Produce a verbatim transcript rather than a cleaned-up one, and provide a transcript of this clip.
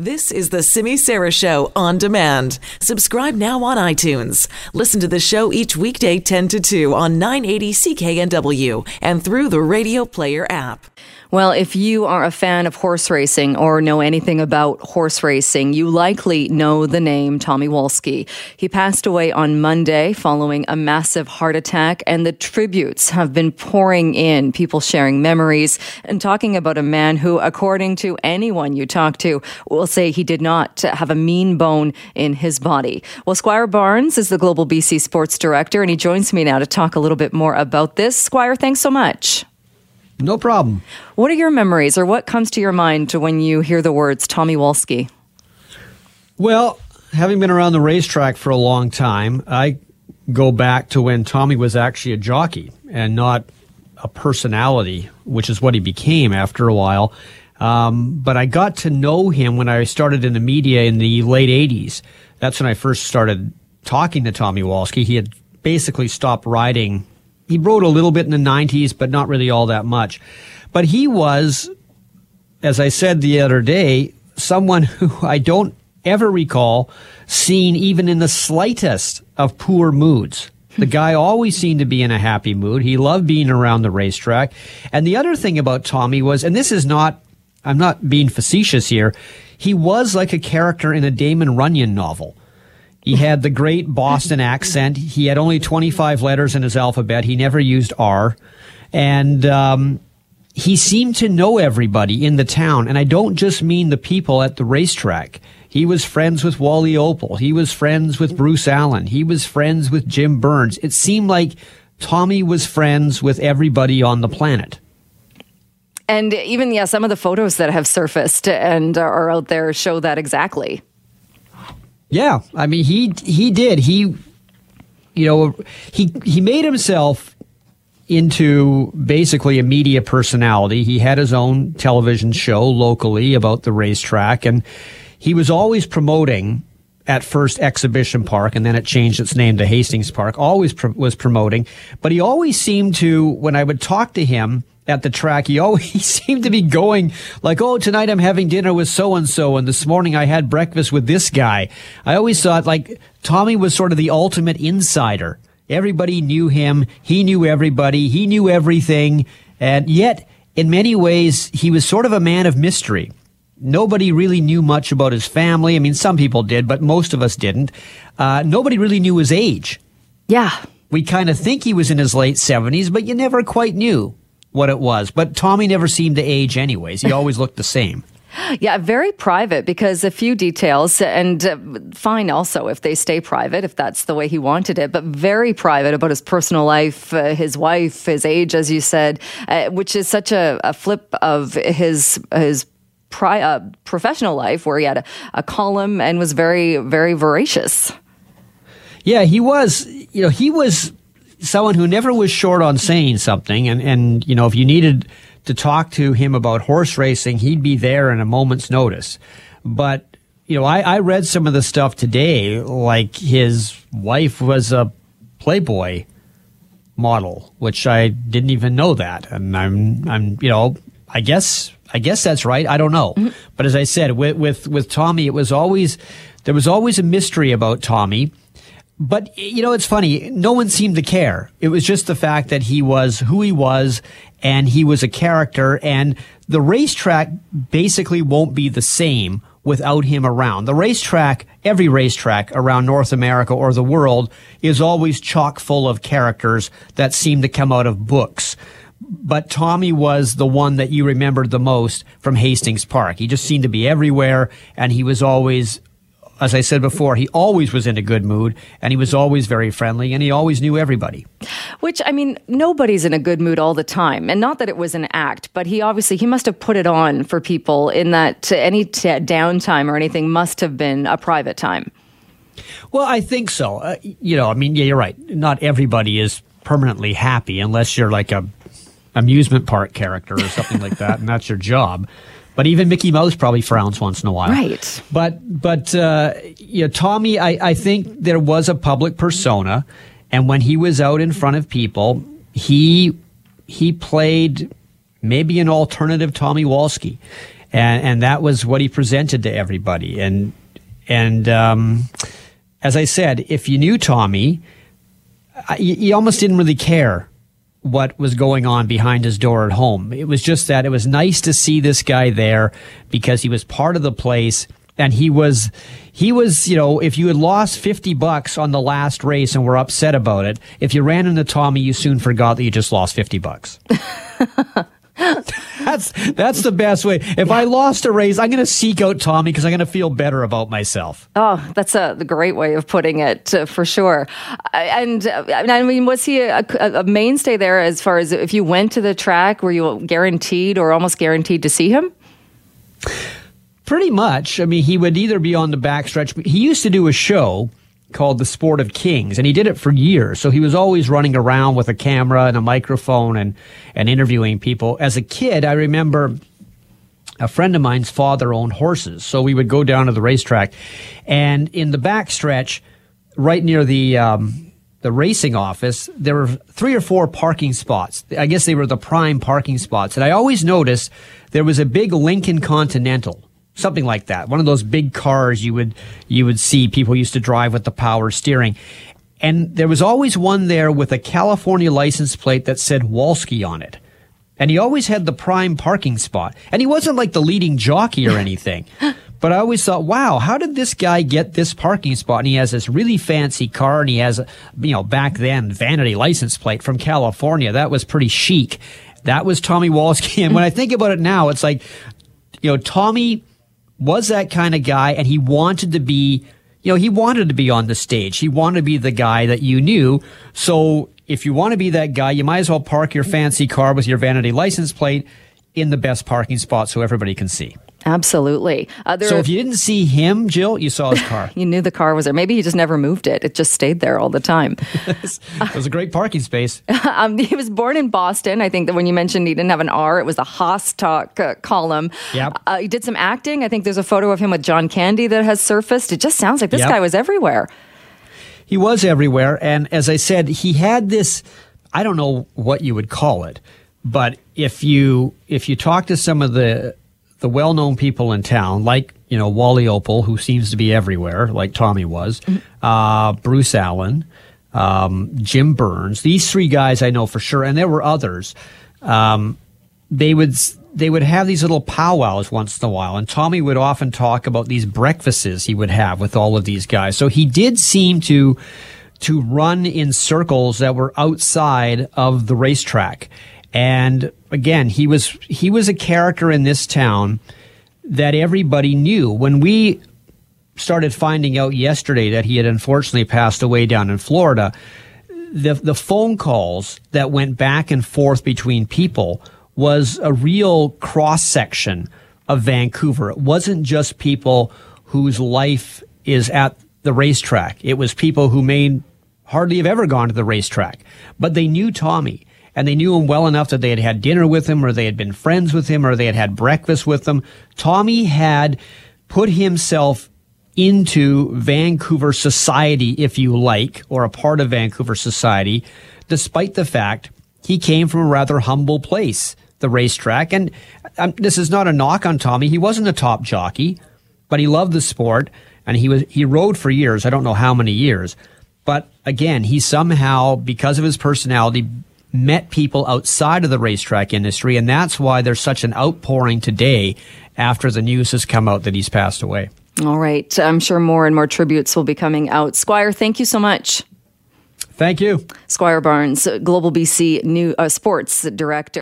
This is the Simi Sarah Show on demand. Subscribe now on iTunes. Listen to the show each weekday ten to two on nine eighty C K N W and through the Radio Player app. Well, if you are a fan of horse racing or know anything about horse racing, you likely know the name Tommy Wolski. He passed away on Monday following a massive heart attack, and the tributes have been pouring in, people sharing memories and talking about a man who, according to anyone you talk to, will say he did not have a mean bone in his body. Well, Squire Barnes is the Global B C Sports Director, and he joins me now to talk a little bit more about this. Squire, thanks so much. No problem. What are your memories, or what comes to your mind when you hear the words Tommy Wolski? Well, having been around the racetrack for a long time, I go back to when Tommy was actually a jockey and not a personality, which is what he became after a while. Um, but I got to know him when I started in the media in the late eighties. That's when I first started talking to Tommy Wolski. He had basically stopped riding. He rode a little bit in the nineties, but not really all that much. But he was, as I said the other day, someone who I don't ever recall seeing even in the slightest of poor moods. The guy always seemed to be in a happy mood. He loved being around the racetrack. And the other thing about Tommy was, and this is not, I'm not being facetious here, he was like a character in a Damon Runyon novel. He had the great Boston accent. He had only twenty-five letters in his alphabet. He never used R. And um, he seemed to know everybody in the town. And I don't just mean the people at the racetrack. He was friends with Wally Opal. He was friends with Bruce Allen. He was friends with Jim Burns. It seemed like Tommy was friends with everybody on the planet. And even, yeah, some of the photos that have surfaced and are out there show that exactly. Yeah, I mean, he he did. He, you know, he he made himself into basically a media personality. He had his own television show locally about the racetrack, and he was always promoting, at first Exhibition Park, and then it changed its name to Hastings Park, always pro- was promoting. But he always seemed to, when I would talk to him at the track, he always seemed to be going like, oh, tonight I'm having dinner with so-and-so, and this morning I had breakfast with this guy. I always thought, like, Tommy was sort of the ultimate insider. Everybody knew him. He knew everybody. He knew everything. And yet, in many ways, he was sort of a man of mystery. Nobody really knew much about his family. I mean, some people did, but most of us didn't. Uh, nobody really knew his age. Yeah. We kind of think he was in his late seventies, but you never quite knew what it was. But Tommy never seemed to age anyways. He always looked the same. Yeah, very private, because a few details, and uh, fine also if they stay private, if that's the way he wanted it, but very private about his personal life, uh, his wife, his age, as you said, uh, which is such a, a flip of his his. Pri- uh, professional life, where he had a, a column and was very, very voracious. Yeah, he was, you know, he was someone who never was short on saying something. And, and, you know, if you needed to talk to him about horse racing, he'd be there in a moment's notice. But, you know, I, I read some of the stuff today, like his wife was a Playboy model, which I didn't even know that. And I'm, I'm, you know, I guess... I guess that's right. I don't know. Mm-hmm. But as I said, with, with with Tommy, it was always there was always a mystery about Tommy. But, you know, it's funny. No one seemed to care. It was just the fact that he was who he was, and he was a character. And the racetrack basically won't be the same without him around. The racetrack, every racetrack around North America or the world, is always chock full of characters that seem to come out of books. But Tommy was the one that you remembered the most from Hastings Park. He just seemed to be everywhere, and he was always, as I said before, he always was in a good mood, and he was always very friendly, and he always knew everybody. Which, I mean, nobody's in a good mood all the time, and not that it was an act, but he obviously, he must have put it on for people in that any t- downtime or anything must have been a private time. Well, I think so. Uh, you know, I mean, yeah, you're right. Not everybody is permanently happy unless you're like a amusement park character or something like that, and that's your job. But even Mickey Mouse probably frowns once in a while. Right. But, but uh, you know, Tommy, I, I think there was a public persona, and when he was out in front of people, he he played maybe an alternative Tommy Wolski. and and that was what he presented to everybody. And and um, as I said, if you knew Tommy, you, you almost didn't really care what was going on behind his door at home. It was just that it was nice to see this guy there because he was part of the place. And he was, he was, you know, if you had lost fifty bucks on the last race and were upset about it, if you ran into Tommy, you soon forgot that you just lost fifty bucks. That's, that's the best way. If yeah. I lost a race, I'm going to seek out Tommy because I'm going to feel better about myself. Oh, that's a great way of putting it, uh, for sure. And uh, I mean, was he a, a mainstay there as far as if you went to the track, were you guaranteed or almost guaranteed to see him? Pretty much. I mean, he would either be on the backstretch. He used to do a show called The Sport of Kings, and he did it for years. So he was always running around with a camera and a microphone and, and interviewing people. As a kid, I remember a friend of mine's father owned horses. So we would go down to the racetrack. And in the backstretch, right near the um, the racing office, there were three or four parking spots. I guess they were the prime parking spots. And I always noticed there was a big Lincoln Continental. Something like that. One of those big cars you would you would see people used to drive with the power steering. And there was always one there with a California license plate that said Wolski on it. And he always had the prime parking spot. And he wasn't like the leading jockey or anything. But I always thought, wow, how did this guy get this parking spot? And he has this really fancy car, and he has, you know, back then, vanity license plate from California. That was pretty chic. That was Tommy Wolski. And when I think about it now, it's like, you know, Tommy was that kind of guy, and he wanted to be, you know, he wanted to be on the stage. He wanted to be the guy that you knew. So if you want to be that guy, you might as well park your fancy car with your vanity license plate in the best parking spot so everybody can see. Absolutely. Uh, there so are, if you didn't see him, Jill, you saw his car. You knew the car was there. Maybe he just never moved it. It just stayed there all the time. It was a great parking space. Um, he was born in Boston. I think that when you mentioned he didn't have an R, it was a Hostalk uh, column. Yep. Uh, he did some acting. I think there's a photo of him with John Candy that has surfaced. It just sounds like this yep. guy was everywhere. He was everywhere. And as I said, he had this, I don't know what you would call it, but if you if you talk to some of the the well-known people in town, like, you know, Wally Opal, who seems to be everywhere, like Tommy was, uh, Bruce Allen, um, Jim Burns, these three guys I know for sure, and there were others. Um, they would they would have these little powwows once in a while, and Tommy would often talk about these breakfasts he would have with all of these guys. So he did seem to to run in circles that were outside of the racetrack. And again, he was he was a character in this town that everybody knew. When we started finding out yesterday that he had unfortunately passed away down in Florida, the the phone calls that went back and forth between people was a real cross-section of Vancouver. It wasn't just people whose life is at the racetrack. It was people who may hardly have ever gone to the racetrack, but they knew Tommy. And they knew him well enough that they had had dinner with him, or they had been friends with him, or they had had breakfast with him. Tommy had put himself into Vancouver society, if you like, or a part of Vancouver society, despite the fact he came from a rather humble place, the racetrack. And um, this is not a knock on Tommy. He wasn't a top jockey, but he loved the sport, and he was he rode for years. I don't know how many years. But again, he somehow, because of his personality, met people outside of the racetrack industry, and that's why there's such an outpouring today after the news has come out that he's passed away. All right. I'm sure more and more tributes will be coming out. Squire, thank you so much. Thank you. Squire Barnes, Global B C New uh, Sports Director.